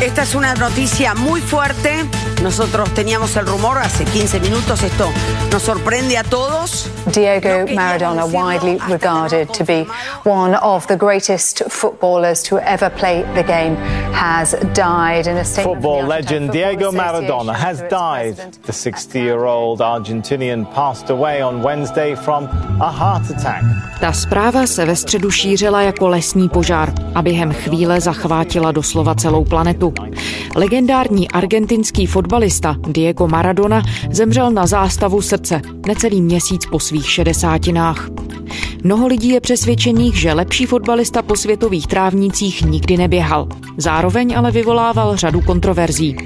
Esta es una noticia muy fuerte. Nosotros teníamos el rumor hace 15 minutos. Esto nos sorprende a todos. Diego Maradona, widely regarded to be one of the greatest footballers to ever play the game, has died in a statement. Football legend Diego Maradona has died. The 60-year-old Argentinian passed away on Wednesday from a heart attack. Ta zpráva se ve středu šířila jako lesní požár a během chvíle zachvátila doslova celou planetu. Legendární argentinský fotbalista Diego Maradona zemřel na zástavu srdce necelý měsíc po svých 60. Mnoho lidí je přesvědčených, že lepší fotbalista po světových trávnicích nikdy neběhal. Zároveň ale vyvolával řadu kontroverzí.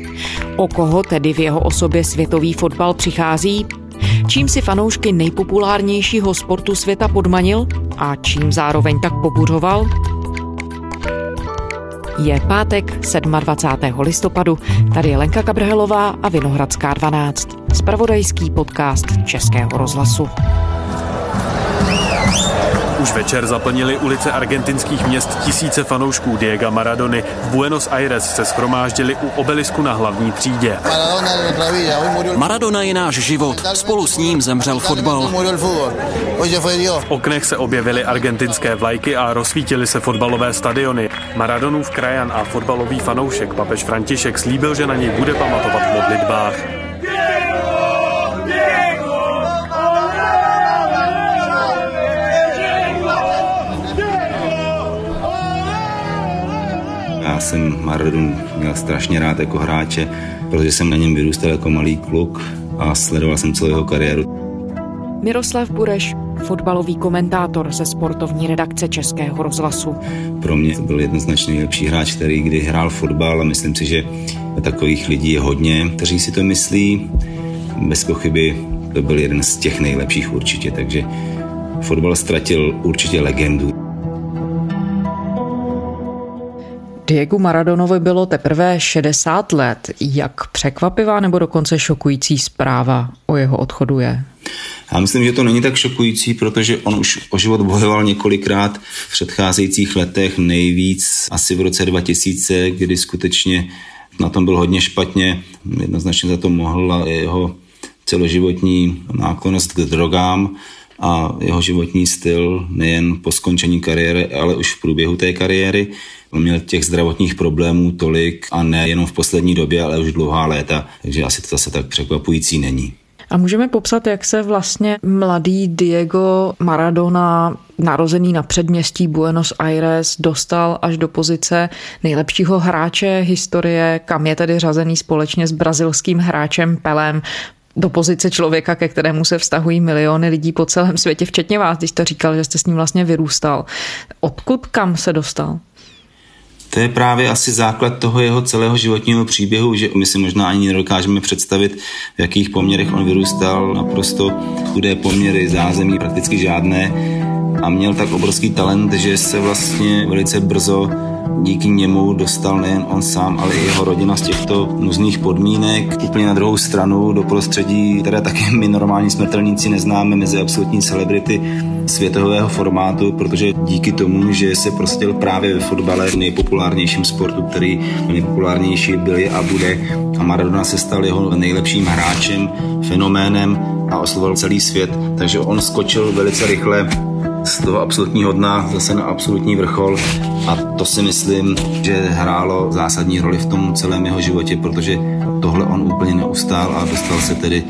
O koho tedy v jeho osobě světový fotbal přichází? Čím si fanoušky nejpopulárnějšího sportu světa podmanil a čím zároveň tak pobuřoval? Je pátek 27. listopadu, tady je Lenka Kabrhelová a Vinohradská 12, zpravodajský podcast Českého rozhlasu. Už večer zaplnili ulice argentinských měst tisíce fanoušků Diega Maradony. V Buenos Aires se shromáždili u obelisku na hlavní třídě. Maradona je náš život. Spolu s ním zemřel fotbal. V oknech se objevily argentinské vlajky a rozsvítily se fotbalové stadiony. Maradonův krajan a fotbalový fanoušek papež František slíbil, že na něj bude pamatovat v modlitbách. Já jsem Maradonu měl strašně rád jako hráče, protože jsem na něm vyrůstal jako malý kluk a sledoval jsem celou jeho kariéru. Miroslav Bureš, fotbalový komentátor ze sportovní redakce Českého rozhlasu. Pro mě byl jednoznačně nejlepší hráč, který kdy hrál fotbal, a myslím si, že takových lidí je hodně, kteří si to myslí. Bez pochyby to byl jeden z těch nejlepších určitě, takže fotbal ztratil určitě legendu. Diegu Maradonovi bylo teprve 60 let. Jak překvapivá nebo dokonce šokující zpráva o jeho odchodu je? Já myslím, že to není tak šokující, protože on už o život bojoval několikrát v předcházejících letech, nejvíc asi v roce 2000, kdy skutečně na tom byl hodně špatně. Jednoznačně za to mohla jeho celoživotní náklonnost k drogám a jeho životní styl nejen po skončení kariéry, ale už v průběhu té kariéry. On měl těch zdravotních problémů tolik, a nejenom v poslední době, ale už dlouhá léta, takže asi to zase tak překvapující není. A můžeme popsat, jak se vlastně mladý Diego Maradona, narozený na předměstí Buenos Aires, dostal až do pozice nejlepšího hráče historie, kam je tedy řazený společně s brazilským hráčem Pelém, do pozice člověka, ke kterému se vztahují miliony lidí po celém světě, včetně vás, když jste říkal, že jste s ním vlastně vyrůstal. Odkud kam se dostal? To je právě asi základ toho jeho celého životního příběhu, že my si možná ani nedokážeme představit, v jakých poměrech on vyrůstal, naprosto chudé poměry, zázemí prakticky žádné, a měl tak obrovský talent, že se vlastně velice brzo díky němu dostal nejen on sám, ale i jeho rodina z těchto nuzných podmínek úplně na druhou stranu do prostředí, které taky my normální smrtelníci neznáme mezi absolutní celebrity světového formátu, protože díky tomu, že se prosadil právě ve fotbale, nejpopulárnějším sportu, který nejpopulárnější byl je a bude, a Maradona se stal jeho nejlepším hráčem, fenoménem a oslovoval celý svět, takže on skočil velice rychle z toho absolutního dna zase na absolutní vrchol, a to si myslím, že hrálo zásadní roli v tom celém jeho životě, protože tohle on úplně neustál a dostal se tedy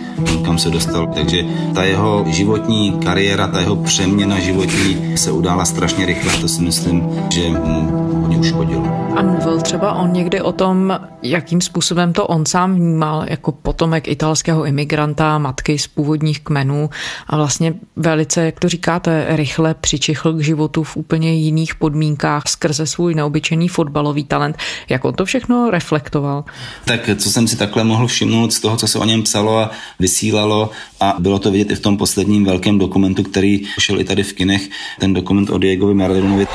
kam se dostal. Takže ta jeho životní kariéra, ta jeho přeměna životní se udála strašně rychle, to si myslím, že mu hodně uškodilo. A mluvil třeba on někdy o tom, jakým způsobem to on sám vnímal jako potomek italského imigranta, matky z původních kmenů, a vlastně velice, jak to říkáte, rychle přičichl k životu v úplně jiných podmínkách skrze svůj neobyčejný fotbalový talent. Jak on to všechno reflektoval? Tak co jsem si takhle mohl všimnout z toho, co se o něm psalo a vysílalo, a bylo to vidět i v tom posledním velkém dokumentu, který šel i tady v kinech, ten dokument o Diegovi Maradonovi.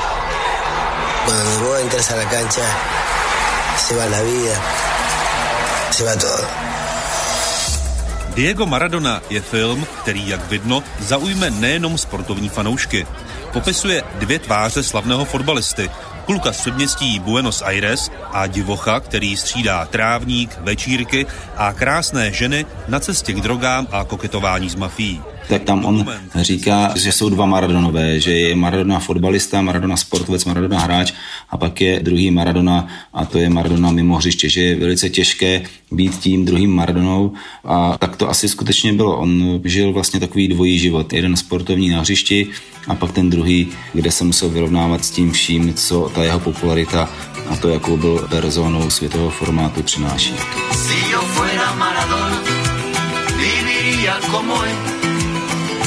Diego Maradona je film, který, jak vidno, zaujme nejenom sportovní fanoušky. Popisuje dvě tváře slavného fotbalisty. Kulka z předměstí Buenos Aires a divocha, který střídá trávník, večírky a krásné ženy na cestě k drogám a koketování s mafií. Tak tam on říká, že jsou dva Maradonové, že je Maradona fotbalista, Maradona sportovec, Maradona hráč a pak je druhý Maradona a to je Maradona mimo hřiště, že je velice těžké být tím druhým Maradonou a tak to asi skutečně bylo. On žil vlastně takový dvojí život, jeden sportovní na hřišti a pak ten druhý, kde se musel vyrovnávat s tím vším, co ta jeho popularita a to, jakou byl personou světového formátu přináší. Si yo fuera Maradona, viviría como él.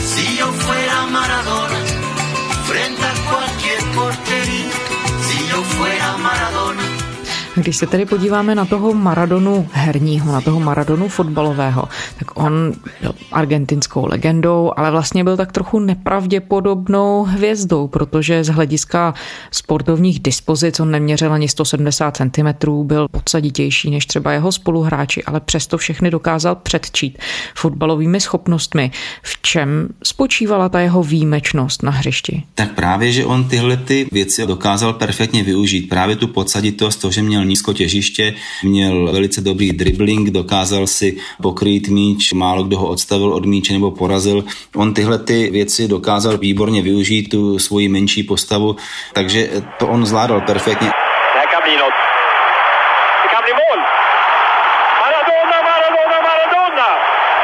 Si yo fuera Maradona, frente a cualquier portería, si yo fuera Maradona. Když se tedy podíváme na toho Maradonu herního, na toho Maradonu fotbalového, tak on byl argentinskou legendou, ale vlastně byl tak trochu nepravděpodobnou hvězdou, protože z hlediska sportovních dispozic on neměřil ani 170 cm, byl podsaditější než třeba jeho spoluhráči, ale přesto všechny dokázal předčít fotbalovými schopnostmi. V čem spočívala ta jeho výjimečnost na hřišti? Tak právě, že on tyhle ty věci dokázal perfektně využít. Právě tu podsaditost, to, že měl nízko těžiště, měl velice dobrý dribbling, dokázal si pokrýt míč, málo kdo ho odstavil od míče nebo porazil. On tyhle ty věci dokázal výborně využít, tu svoji menší postavu, takže to on zvládal perfektně.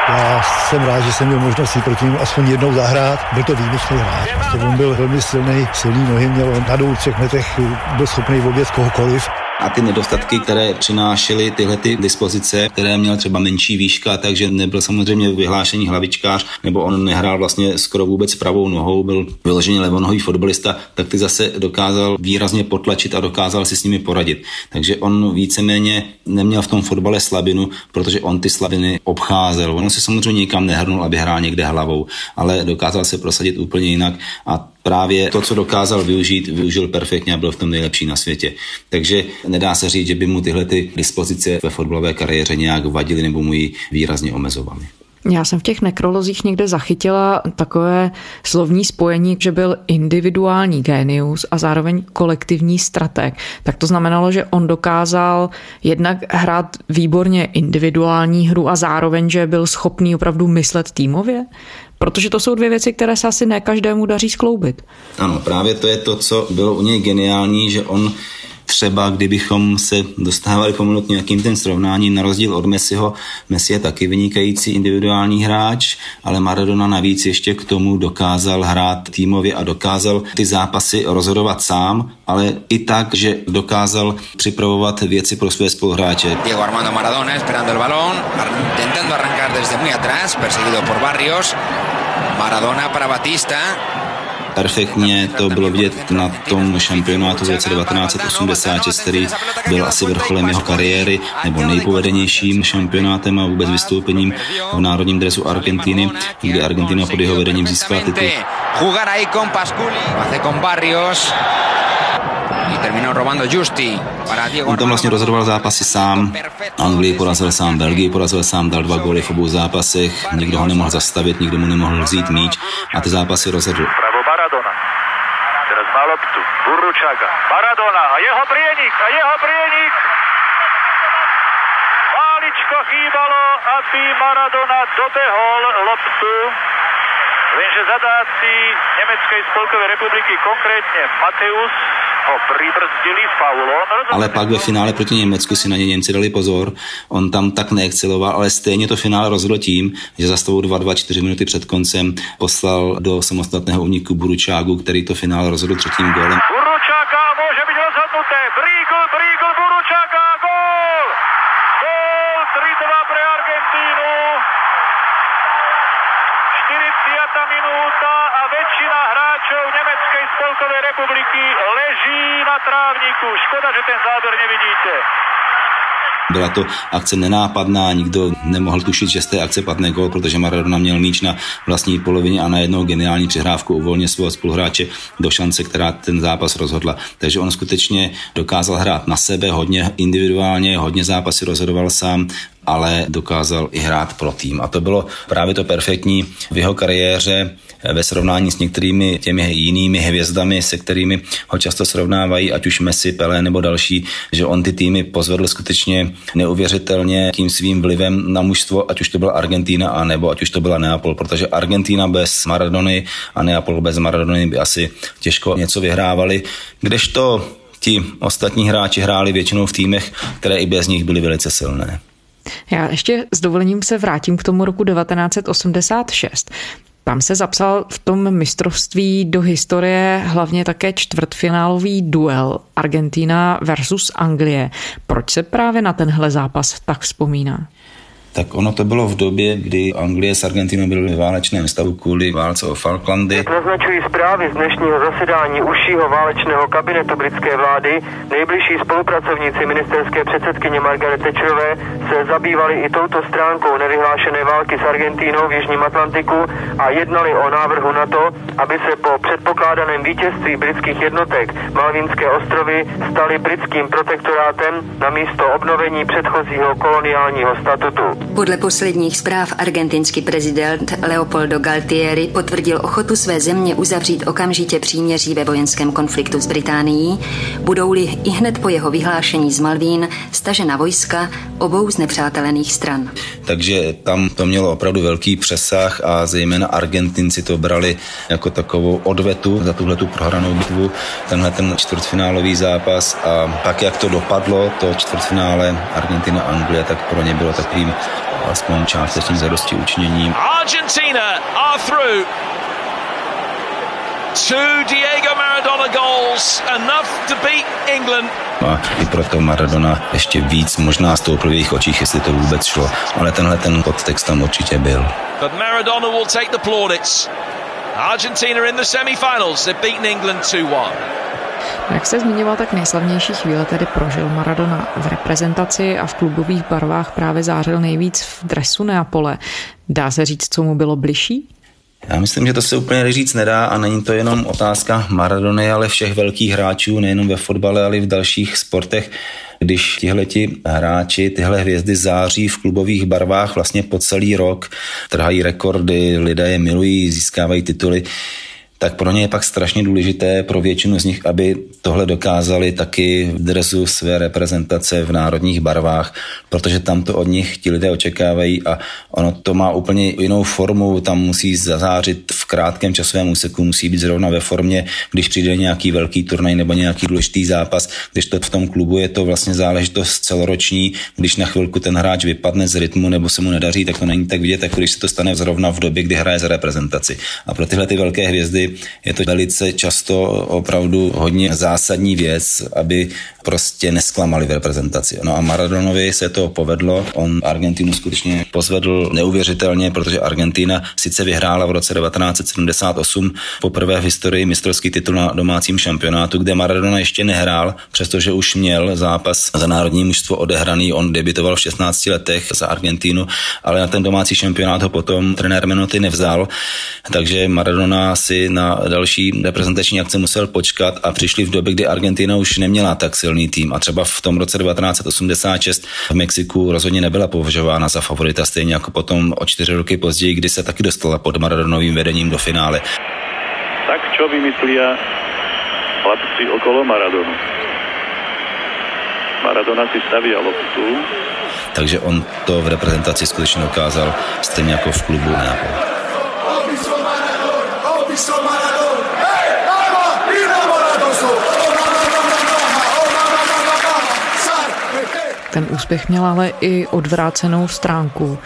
Já jsem rád, že jsem měl možnost si proti němu aspoň jednou zahrát. Byl to výjimečný hráč. On byl velmi silný nohy měl, na dvou, třech metrech byl schopný obět kohokoliv. A ty nedostatky, které přinášely tyhle ty dispozice, které měl třeba menší výška, takže nebyl samozřejmě vyhlášený hlavičkář, nebo on nehrál vlastně skoro vůbec pravou nohou, byl vyloženě levonohý fotbalista, tak ty zase dokázal výrazně potlačit a dokázal si s nimi poradit. Takže on víceméně neměl v tom fotbale slabinu, protože on ty slabiny obcházel. On se samozřejmě nikam nehrnul, aby hrál někde hlavou, ale dokázal se prosadit úplně jinak a právě to, co dokázal využít, využil perfektně a byl v tom nejlepší na světě. Takže nedá se říct, že by mu tyhle ty dispozice ve fotbalové kariéře nějak vadily nebo mu ji výrazně omezovaly. Já jsem v těch nekrolozích někde zachytila takové slovní spojení, že byl individuální génius a zároveň kolektivní strateg. Tak to znamenalo, že on dokázal jednak hrát výborně individuální hru a zároveň, že byl schopný opravdu myslet týmově? Protože to jsou dvě věci, které se asi ne každému daří skloubit. Ano, právě to je to, co bylo u něj geniální, že on třeba, kdybychom se dostávali pomalu k nějakým ten srovnání, na rozdíl od Messiho, Messi je taky vynikající individuální hráč, ale Maradona navíc ještě k tomu dokázal hrát týmově a dokázal ty zápasy rozhodovat sám, ale i tak, že dokázal připravovat věci pro své spoluhráče. Diego Armando Maradona esperando el balón, intentando arrancar desde muy atrás, perseguido por Barrios, Maradona para Batista. Perfektně to bylo vidět na tom šampionátu z roce 1986, který byl asi vrcholem jeho kariéry nebo nejpovedenějším šampionátem a vůbec vystoupením v národním dresu Argentiny, kdy Argentina pod jeho vedením získala titul. Jugar ahí con Pascoli, hace con Barrios. On tam vlastně rozhodoval zápasy sám, Anglii porazil sám, Belgii porazil sám, dal 2 góly v obou zápasech, nikdo ho nemohl zastavit, nikdo mu nemohl vzít míč a ty zápasy rozhodl. Buručága, Maradona a jeho prienik, máličko chýbalo, aby Maradona dobehol loptu, lenže zadáci Německé spolkové republiky, konkrétně Mateus, ale pak ve finále proti Německu si na ně Němci dali pozor, on tam tak neexceloval, ale stejně to finále rozhodl tím, že zastavou 2-2 4 minuty před koncem poslal do samostatného úniku Buručágu, který to finále rozhodl třetím gólem. Buručága může být rozhodnuté, brýgl Buručága, gól 3-2 pro Argentinu, 40. minuta a většina hráčů Německé spolkové republiky leží na trávníku. Škoda, že ten záběr nevidíte. Byla to akce nenápadná, nikdo nemohl tušit, že z té akce padne gól, protože Maradona měl míč na vlastní polovině a najednou geniální přihrávku uvolnil svého spoluhráče do šance, která ten zápas rozhodla. Takže on skutečně dokázal hrát na sebe, hodně individuálně, hodně zápasy rozhodoval sám. ale dokázal i hrát pro tým. A to bylo právě to perfektní v jeho kariéře ve srovnání s některými těmi jinými hvězdami, se kterými ho často srovnávají, ať už Messi, Pelé nebo další, že on ty týmy pozvedl skutečně neuvěřitelně tím svým vlivem na mužstvo, ať už to byla Argentina a nebo ať už to byla Neapol, protože Argentina bez Maradony a Neapol bez Maradony by asi těžko něco vyhrávali, kdežto ti ostatní hráči hráli většinou v týmech, které i bez nich byly velice silné. Já ještě s dovolením se vrátím k tomu roku 1986. Tam se zapsal v tom mistrovství do historie hlavně také čtvrtfinálový duel Argentina versus Anglie. Proč se právě na tenhle zápas tak vzpomíná? Tak ono to bylo v době, kdy Anglie s Argentinou byly ve válečném stavu kvůli válce o Falklandy. Jak naznačují zprávy z dnešního zasedání užšího válečného kabinetu britské vlády, nejbližší spolupracovníci ministerské předsedkyně Margaret Thatcherové se zabývali i touto stránkou nevyhlášené války s Argentinou v Jižním Atlantiku a jednali o návrhu na to, aby se po předpokládaném vítězství britských jednotek Malvinské ostrovy staly britským protektorátem na místo obnovení předchozího koloniálního statutu. Podle posledních zpráv argentinský prezident Leopoldo Galtieri potvrdil ochotu své země uzavřít okamžitě příměří ve vojenském konfliktu s Británií, budou-li ihned po jeho vyhlášení z Malvín stažena vojska obou z nepřátelených stran. Takže tam to mělo opravdu velký přesah a zejména Argentinci to brali jako takovou odvetu za tuhletu prohranou bitvu, tenhle ten čtvrtfinálový zápas, a pak jak to dopadlo, to čtvrtfinále Argentina-Anglie, tak pro ně bylo takovým aspoň částečným zadosti učiněním. Argentina are through. Two Diego Maradona goals, enough to beat England. A i proto Maradona ještě víc možná stoupil v jejich očích, jestli to vůbec šlo, ale tenhle ten podtext tam určitě byl. But Maradona will take the plaudits. Argentina in the semi-finals, they've beaten England 2-1. Jak se zmiňoval, tak nejslavnější chvíle tedy prožil Maradona v reprezentaci a v klubových barvách právě zářil nejvíc v dresu Neapole. Dá se říct, co mu bylo bližší? Já myslím, že to se úplně říct nedá a není to jenom otázka Maradony, ale všech velkých hráčů, nejenom ve fotbale, ale i v dalších sportech. Když tihleti hráči, tyhle hvězdy září v klubových barvách vlastně po celý rok, trhají rekordy, lidé je milují, získávají tituly, tak pro ně je pak strašně důležité pro většinu z nich, aby tohle dokázali taky v dresu své reprezentace v národních barvách, protože tam to od nich ti lidé očekávají a ono to má úplně jinou formu, tam musí zazářit v krátkém časovém úseku, musí být zrovna ve formě, když přijde nějaký velký turnaj nebo nějaký důležitý zápas, když to v tom klubu je to vlastně záležitost celoroční, když na chvilku ten hráč vypadne z rytmu nebo se mu nedaří, tak to není tak vidět, jako když se to stane zrovna v době, kdy hraje za reprezentaci. A pro tyhle ty velké hvězdy je to velice často opravdu hodně zásadní věc, aby prostě nesklamali v reprezentaci. No a Maradonovi se to povedlo, on Argentinu skutečně pozvedl neuvěřitelně, protože Argentina sice vyhrála v roce 1978 poprvé v historii mistrovský titul na domácím šampionátu, kde Maradona ještě nehrál, přestože už měl zápas za národní mužstvo odehraný, on debutoval v 16 letech za Argentinu, ale na ten domácí šampionát ho potom trenér Menotti nevzal, takže Maradona si na další reprezentační akce musel počkat a přišli v době, kdy Argentina už neměla tak silný tým a třeba v tom roce 1986 v Mexiku rozhodně nebyla považována za favorita, stejně jako potom o 4 roky později, kdy se taky dostala pod Maradonovým vedením do finále. Tak čo vymyslia chlapci okolo Maradonu? Maradona si staví loptu. Takže on to v reprezentaci skutečně ukázal, stejně jako v klubu Neapol. Ten úspěch měl ale i odvrácenou stránku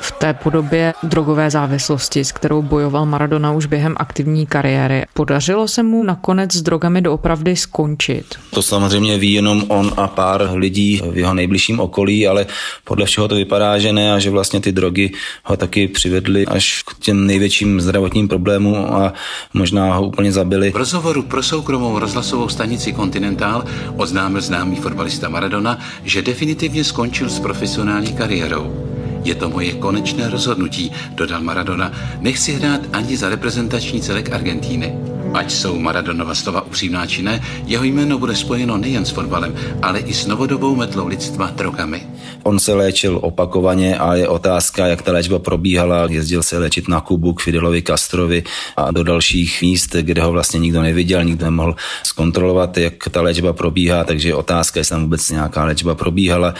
v té podobě drogové závislosti, s kterou bojoval Maradona už během aktivní kariéry. Podařilo se mu nakonec s drogami doopravdy skončit. To samozřejmě ví jenom on a pár lidí v jeho nejbližším okolí, ale podle všeho to vypadá, že ne a že vlastně ty drogy ho taky přivedly až k těm největším zdravotním problémům a možná ho úplně zabili. V rozhovoru pro soukromou rozhlasovou stanici Continental oznámil známý fotbalista Maradona, že definitivně skončil s profesionální kariérou. Je to moje konečné rozhodnutí, dodal Maradona. Nechci hrát ani za reprezentační celek Argentíny. Ať jsou Maradonova slova upřímná či ne, jeho jméno bude spojeno nejen s fotbalem, ale i s novodobou metlou lidstva drogami. On se léčil opakovaně a je otázka, jak ta léčba probíhala. Jezdil se léčit na Kubu k Fidelovi Castrovi a do dalších míst, kde ho vlastně nikdo neviděl, nikdo nemohl zkontrolovat, jak ta léčba probíhá, takže je otázka, jestli tam vůbec nějaká léčba probíhala.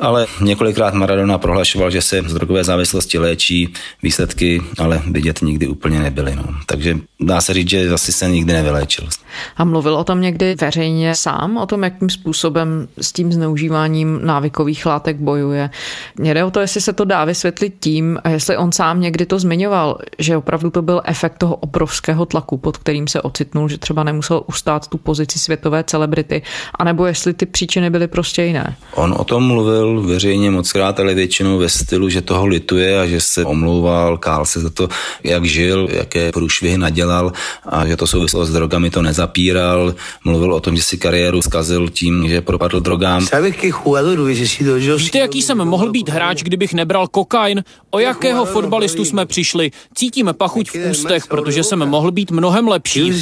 Ale několikrát Maradona prohlašoval, že se z drogové závislosti léčí, výsledky ale vidět nikdy úplně nebyly. No. Takže dá se říct, že asi se nikdy nevyléčil. A mluvil o tom někdy veřejně sám, o tom, jakým způsobem s tím zneužíváním návykových látek bojuje. Mně jde o to, jestli se to dá vysvětlit tím, a jestli on sám někdy to zmiňoval, že opravdu to byl efekt toho obrovského tlaku, pod kterým se ocitnul, že třeba nemusel ustát tu pozici světové celebrity, anebo jestli ty příčiny byly prostě jiné. On o tom mluvil veřejně mockrát, ale většinou ve stylu, že toho lituje a že se omlouval, kál se za to, jak žil, jaké průšvihy nadělal a že to souvislo s drogami, to nezapíral. Mluvil o tom, že si kariéru zkazil tím, že propadl drogám. Víte, jaký jsem mohl být hráč, kdybych nebral kokain? O jakého fotbalistu jsme přišli? Cítím pachuť v ústech, protože jsem mohl být mnohem lepší.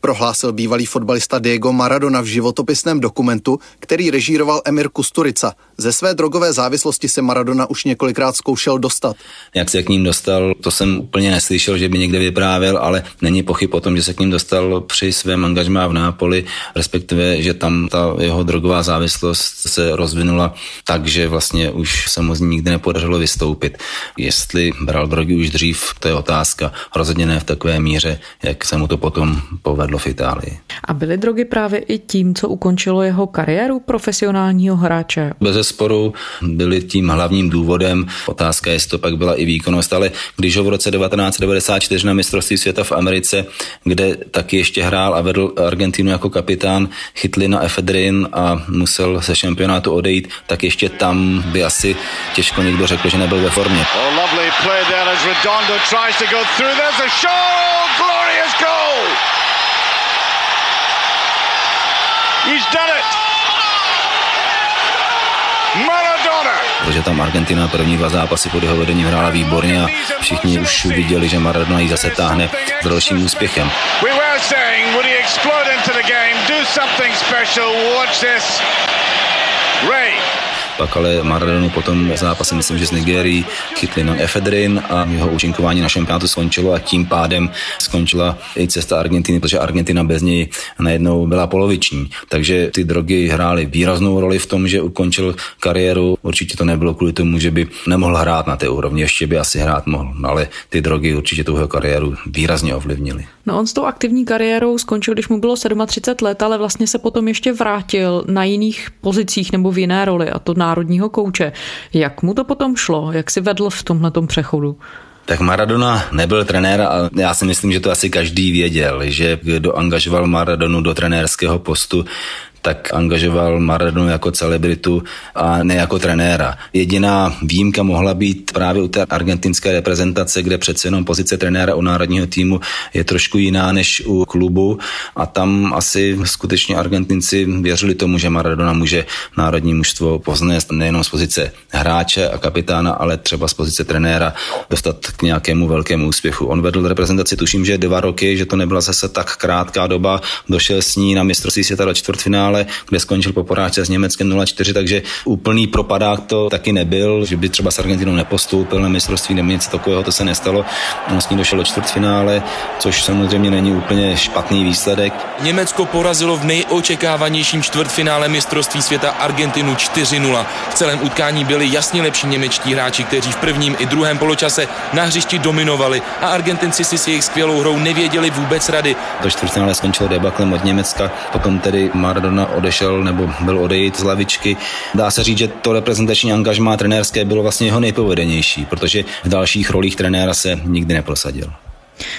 Prohlásil bývalý fotbalista Diego Maradona v životopisném dokumentu, který režíroval Emir Kusturica. Ze své drogové závislosti se Maradona už několikrát zkoušel dostat. Jak se k ním dostal, to jsem úplně neslyšel, že by někde vyprávěl, ale není pochyb o tom, že se k ním dostal při svém angažmá v Nápoli, respektive, že tam ta jeho drogová závislost se rozvinula tak, že vlastně už se mu nikdy nepodařilo vystoupit. Jestli bral drogy už dřív, to je otázka. Rozhodně ne v takové míře, jak se mu to potom povedlo v Itálii. A byly drogy právě i tím, co ukončilo jeho kariéru profesionální? Hráče. Bezesporu byli tím hlavním důvodem. Otázka, jestli to pak byla i výkonnost, ale když ho v roce 1994 na mistrovství světa v Americe, kde taky ještě hrál a vedl Argentinu jako kapitán, chytli na efedrin a musel se šampionátu odejít, tak ještě tam by asi těžko někdo řekl, že nebyl ve formě. Protože tam Argentina první dva zápasy pod jeho vedením hrála výborně a všichni už viděli, že Maradona ji zase táhne s dalším úspěchem. Pak ale Maradonu potom zápasy, myslím, že z Nigérií, chytli na efedrin a jeho účinkování na šampionátu skončilo a tím pádem skončila i cesta Argentiny, protože Argentina bez něj najednou byla poloviční. Takže ty drogy hrály výraznou roli v tom, že ukončil kariéru. Určitě to nebylo kvůli tomu, že by nemohl hrát na té úrovni, ještě by asi hrát mohl, ale ty drogy určitě tu jeho kariéru výrazně ovlivnily. No on s tou aktivní kariérou skončil, když mu bylo 37 let, ale vlastně se potom ještě vrátil na jiných pozicích nebo v jiné roli, a to národního kouče. Jak mu to potom šlo? Jak si vedl v tomhletom přechodu? Tak Maradona nebyl trenér a já si myslím, že to asi každý věděl, že kdo angažoval Maradonu do trenérského postu, tak angažoval Maradonu jako celebritu a ne jako trenéra. Jediná výjimka mohla být právě u té argentinské reprezentace, kde přece jenom pozice trenéra u národního týmu je trošku jiná než u klubu a tam asi skutečně Argentinci věřili tomu, že Maradona může národní mužstvo poznést nejenom z pozice hráče a kapitána, ale třeba z pozice trenéra dostat k nějakému velkému úspěchu. On vedl reprezentaci, tuším, že 2 roky, že to nebyla zase tak krátká doba, došel s ní na mistrovství světa do čtvrtfinále, kde skončil po porážce s Německem 0-4, takže úplný propadák to taky nebyl, že by třeba s Argentinou nepostoupil na mistrovství, nebo něco takového, to se nestalo. On s ní došel do čtvrtfinále, což samozřejmě není úplně špatný výsledek. Německo porazilo v nejočekávanějším čtvrtfinále mistrovství světa Argentinu 4-0. V celém utkání byli jasně lepší němečtí hráči, kteří v prvním i druhém poločase na hřišti dominovali a Argentinci si s jejich skvělou hrou nevěděli vůbec rady. Do čtvrtfinále skončilo debaklem od Německa, potom tedy Maradona odešel nebo byl odejít z lavičky. Dá se říct, že to reprezentační angažmá trenérské bylo vlastně jeho nejpovedenější, protože v dalších rolích trenéra se nikdy neprosadil.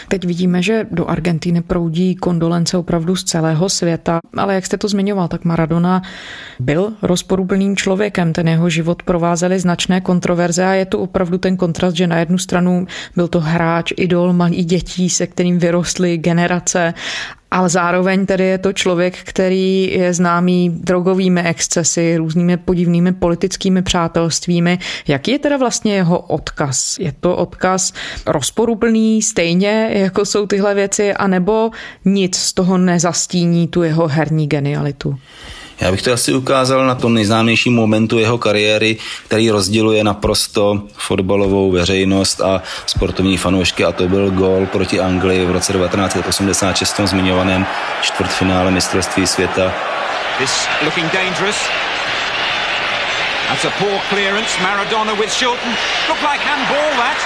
Teď vidíme, že do Argentiny proudí kondolence opravdu z celého světa, ale jak jste to zmiňoval, tak Maradona byl rozporuplným člověkem, ten jeho život provázely značné kontroverze a je to opravdu ten kontrast, že na jednu stranu byl to hráč, idol malých dětí, se kterým vyrostly generace, ale zároveň tedy je to člověk, který je známý drogovými excesy, různými podivnými politickými přátelstvími. Jaký je teda vlastně jeho odkaz? Je to odkaz rozporuplný stejně, jako jsou tyhle věci, anebo nic z toho nezastíní tu jeho herní genialitu? Já bych to asi ukázal na tom nejznámějším momentu jeho kariéry, který rozděluje naprosto fotbalovou veřejnost a sportovní fanoušky, a to byl gól proti Anglii v roce 1986 v zmiňovaném čtvrtfinále mistrovství světa. That's a poor clearance. Maradona with Shilton. Look like handball that.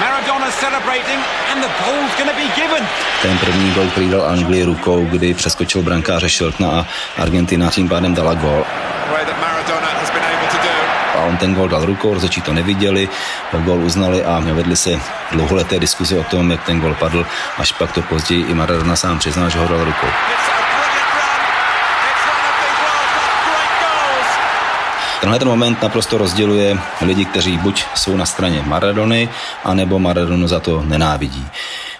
Maradona celebrating and the goal's gonna be given. Ten první gol, který dal Anglii rukou, kdy přeskočil brankáře Shiltona a Argentina tím pádem dala gol. A on ten gol dal rukou, rozhodčí to neviděli, gol uznali a vedli se dlouholeté diskuze o tom, jak ten gol padl, až pak to později i Maradona sám přiznal, že ho dal rukou. Tenhle ten moment naprosto rozděluje lidi, kteří buď jsou na straně Maradony, anebo Maradonu za to nenávidí.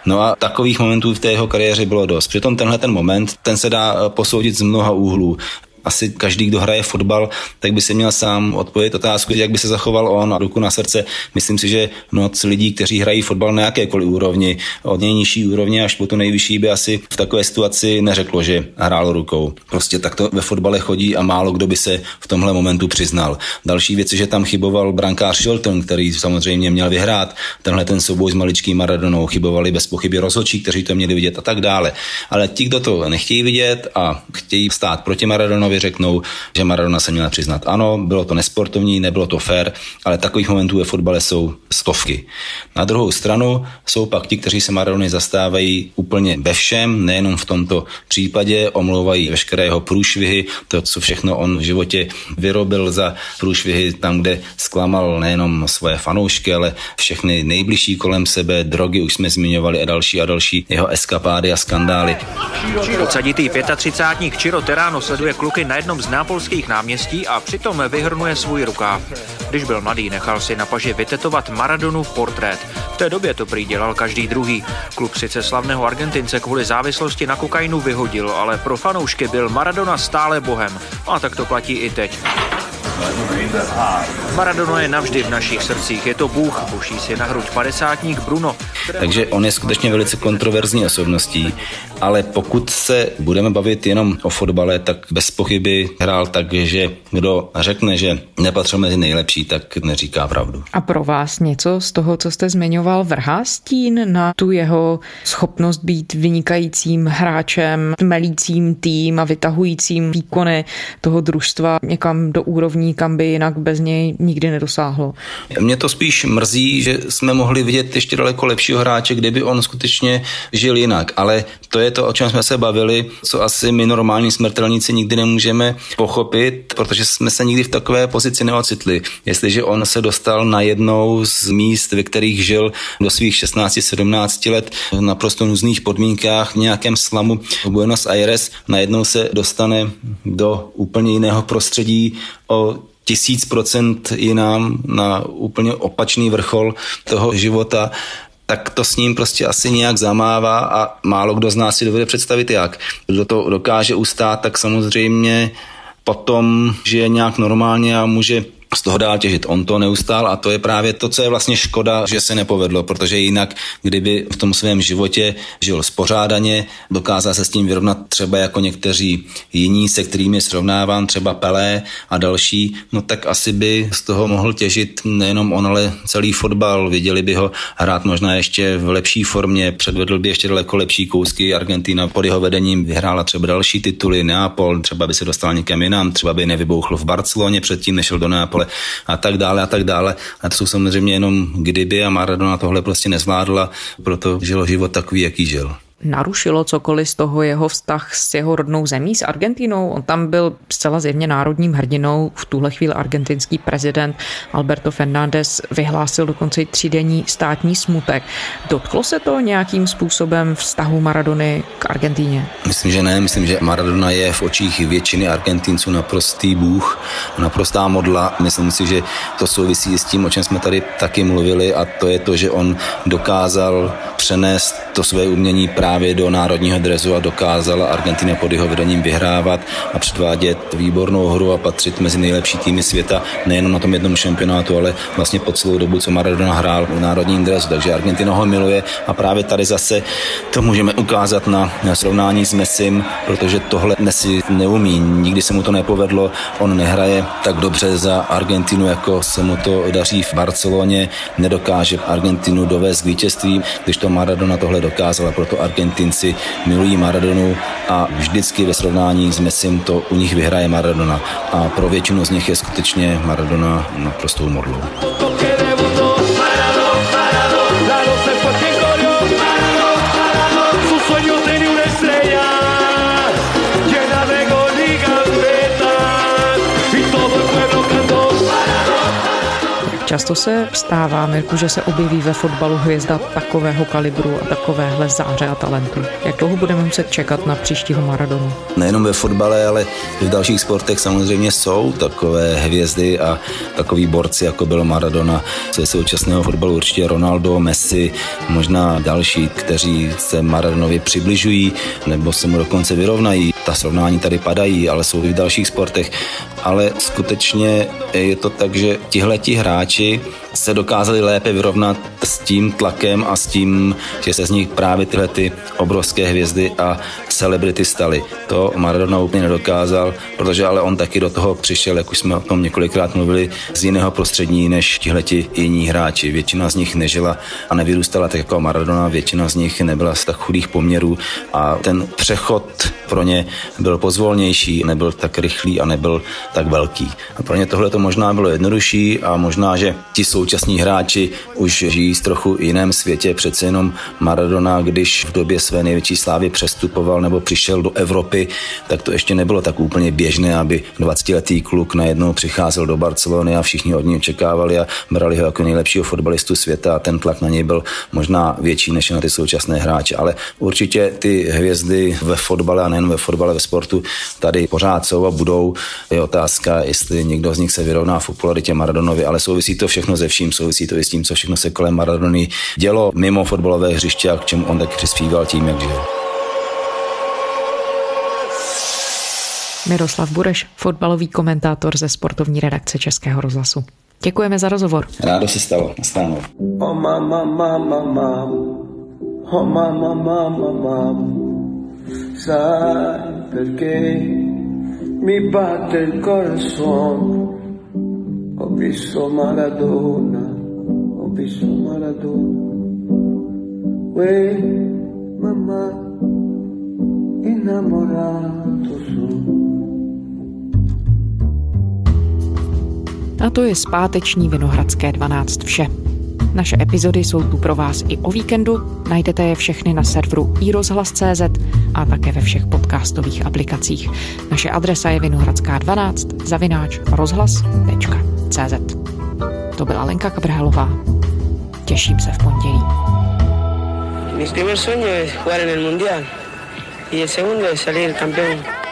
No a takových momentů v té jeho kariéře bylo dost. Přitom tenhle ten moment, ten se dá posoudit z mnoha úhlů. Asi každý, kdo hraje fotbal, tak by si měl sám odpovědět otázku, jak by se zachoval on. A ruku na srdce, myslím si, že moc lidí, kteří hrají fotbal na jakékoliv úrovni, od nejnižší úrovně až po tu nejvyšší, by asi v takové situaci neřeklo, že hrál rukou. Prostě tak to ve fotbale chodí a málo kdo by se v tomhle momentu přiznal. Další věc je, že tam chyboval brankář Shilton, který samozřejmě měl vyhrát tenhle ten souboj s maličkým Maradonou, chybovali bez pochyby rozhodčí, kteří to měli vidět a tak dále. Ale ti, kdo to nechtějí vidět a chtějí stát proti Maradonovi, řeknou, že Maradona se měla přiznat. Ano, bylo to nesportovní, nebylo to fair, ale takových momentů ve fotbale jsou stovky. Na druhou stranu jsou pak ti, kteří se Maradony zastávají úplně ve všem, nejenom v tomto případě, omlouvají veškeré jeho průšvihy, to, co všechno on v životě vyrobil za průšvihy, tam, kde zklamal nejenom svoje fanoušky, ale všechny nejbližší kolem sebe, drogy, už jsme zmiňovali, a další jeho eskapády a skandály. Odsaditý 35-tník Čiro Terano sleduje kluky na jednom z nápolských náměstí a přitom vyhrnuje svůj rukáv. Když byl mladý, nechal si na paži vytetovat Maradonův portrét. V té době to prý dělal každý druhý. Klub sice slavného Argentince kvůli závislosti na kokainu vyhodil, ale pro fanoušky byl Maradona stále bohem. A tak to platí i teď. Maradona je navždy v našich srdcích, je to Bůh, buší si na hruď padesátník Bruno. Takže on je skutečně velice kontroverzní osobností, ale pokud se budeme bavit jenom o fotbale, tak bez pochyby hrál tak, že kdo řekne, že nepatřil mezi nejlepší, tak neříká pravdu. A pro vás něco z toho, co jste zmiňoval, vrhá stín na tu jeho schopnost být vynikajícím hráčem, tmelícím tým a vytahujícím výkony toho družstva někam do úrovní, kam by jinak bez něj nikdy nedosáhlo? Mě to spíš mrzí, že jsme mohli vidět ještě daleko lepšího hráče, kdyby on skutečně žil jinak, ale to je to, o čem jsme se bavili, co asi my normální smrtelníci nikdy nemůžeme pochopit, protože jsme se nikdy v takové pozici neocitli. Jestliže on se dostal najednou z míst, ve kterých žil do svých 16-17 let v naprosto nuzných podmínkách v nějakém slamu v Buenos Aires, najednou se dostane do úplně jiného prostředí, o 1000% jinam, na úplně opačný vrchol toho života, tak to s ním prostě asi nějak zamává a málo kdo z nás si dovede představit jak. Kdo to dokáže ustát, tak samozřejmě potom žije nějak normálně a může z toho dál těžit. On to neustál a to je právě to, co je vlastně škoda, že se nepovedlo, protože jinak, kdyby v tom svém životě žil spořádaně, dokázal se s tím vyrovnat třeba jako někteří jiní, se kterými srovnávám, třeba Pelé a další, no tak asi by z toho mohl těžit nejenom on, ale celý fotbal. Viděli by ho hrát možná ještě v lepší formě, předvedl by ještě daleko lepší kousky. Argentina pod jeho vedením vyhrála třeba další tituly, Neapol, třeba by se dostal někam jinam, třeba by nevybouchl v Barceloně předtím, nešel do Neapole, a tak dále a tak dále. A to jsou samozřejmě jenom kdyby a Maradona tohle prostě nezvládla, proto žil život takový, jaký žil. Narušilo cokoliv z toho jeho vztah s jeho rodnou zemí, s Argentinou? On tam byl zcela zjevně národním hrdinou. V tuhle chvíli argentinský prezident Alberto Fernández vyhlásil dokonce i 3denní státní smutek. Dotklo se to nějakým způsobem vztahu Maradony k Argentině? Myslím, že ne. Myslím, že Maradona je v očích většiny Argentinců naprostý bůh, naprostá modla. Myslím si, že to souvisí s tím, o čem jsme tady taky mluvili, a to je to, že on dokázal přenést to své umění právě do národního dresu a dokázala Argentina pod jeho vedením vyhrávat a předvádět výbornou hru a patřit mezi nejlepší týmy světa, nejenom na tom jednom šampionátu, ale vlastně po celou dobu, co Maradona hrál v národním dresu. Takže Argentina ho miluje a právě tady zase to můžeme ukázat na srovnání s Messim, protože tohle Messi neumí, nikdy se mu to nepovedlo, on nehraje tak dobře za Argentinu, jako se mu to daří v Barceloně, nedokáže Argentinu dovést k vítězství, když to Maradona tohle dokázala, proto Argentinci milují Maradonu a vždycky ve srovnání s Messim to u nich vyhraje Maradona a pro většinu z nich je skutečně Maradona naprostou modlou. Často se stává, Mirku, že se objeví ve fotbalu hvězda takového kalibru a takovéhle záře a talentu. Jak dlouho budeme muset čekat na příštího Maradonu? Nejenom ve fotbale, ale i v dalších sportech samozřejmě jsou takové hvězdy a takoví borci, jako byl Maradona, ze současného fotbalu určitě Ronaldo, Messi, možná další, kteří se Maradonovi přibližují nebo se mu dokonce vyrovnají. Ta srovnání tady padají, ale jsou i v dalších sportech. Ale skutečně je to tak, že tihleti hráči se dokázali lépe vyrovnat s tím tlakem a s tím, že se z nich právě tyhle ty obrovské hvězdy a celebrity staly. To Maradona úplně nedokázal, protože ale on taky do toho přišel, jak už jsme o tom několikrát mluvili, z jiného prostředí než tihleti jiní hráči. Většina z nich nežila a nevyrůstala tak jako Maradona, většina z nich nebyla z tak chudých poměrů a ten přechod pro ně byl pozvolnější, nebyl tak rychlý a nebyl tak velký. A pro ně tohle to možná bylo jednodušší a možná, že ti současní hráči už žijí v trochu jiném světě. Přece jenom Maradona, když v době své největší slávy přestupoval nebo přišel do Evropy, tak to ještě nebylo tak úplně běžné, aby 20-letý kluk najednou přicházel do Barcelony a všichni od něj očekávali a brali ho jako nejlepšího fotbalistu světa a ten tlak na něj byl možná větší než na ty současné hráče. Ale určitě ty hvězdy ve fotbale a nejen ve fotbale, ve sportu tady pořád jsou a budou. Je otázka, jestli někdo z nich se vyrovná v popularitě Maradonovi, ale souvisí to všechno ze vším, souvisí to i s tím, co všechno se kolem Maradony dělo mimo fotbalové hřiště a k čemu on taky přispíval tím, jak žil. Miroslav Bureš, fotbalový komentátor ze sportovní redakce Českého rozhlasu. Děkujeme za rozhovor. Rádo se stalo. Nastánou. Oh mama, mama, mama. Oh mama, mama, mama. Sai perché mi batte il corazón. Ho visto Maradona, ho visto Maradona. Uè, mamma, innamorato sono. A to je z páteční Vinohradské 12 vše. Naše epizody jsou tu pro vás i o víkendu, najdete je všechny na serveru iRozhlas.cz a také ve všech podcastových aplikacích. Naše adresa je vinohradská12@rozhlas.cz. To byla Lenka Kabrhelová. Těším se v pondělí. Mi primer sueño es jugar en el mundial y el segundo es salir campeón.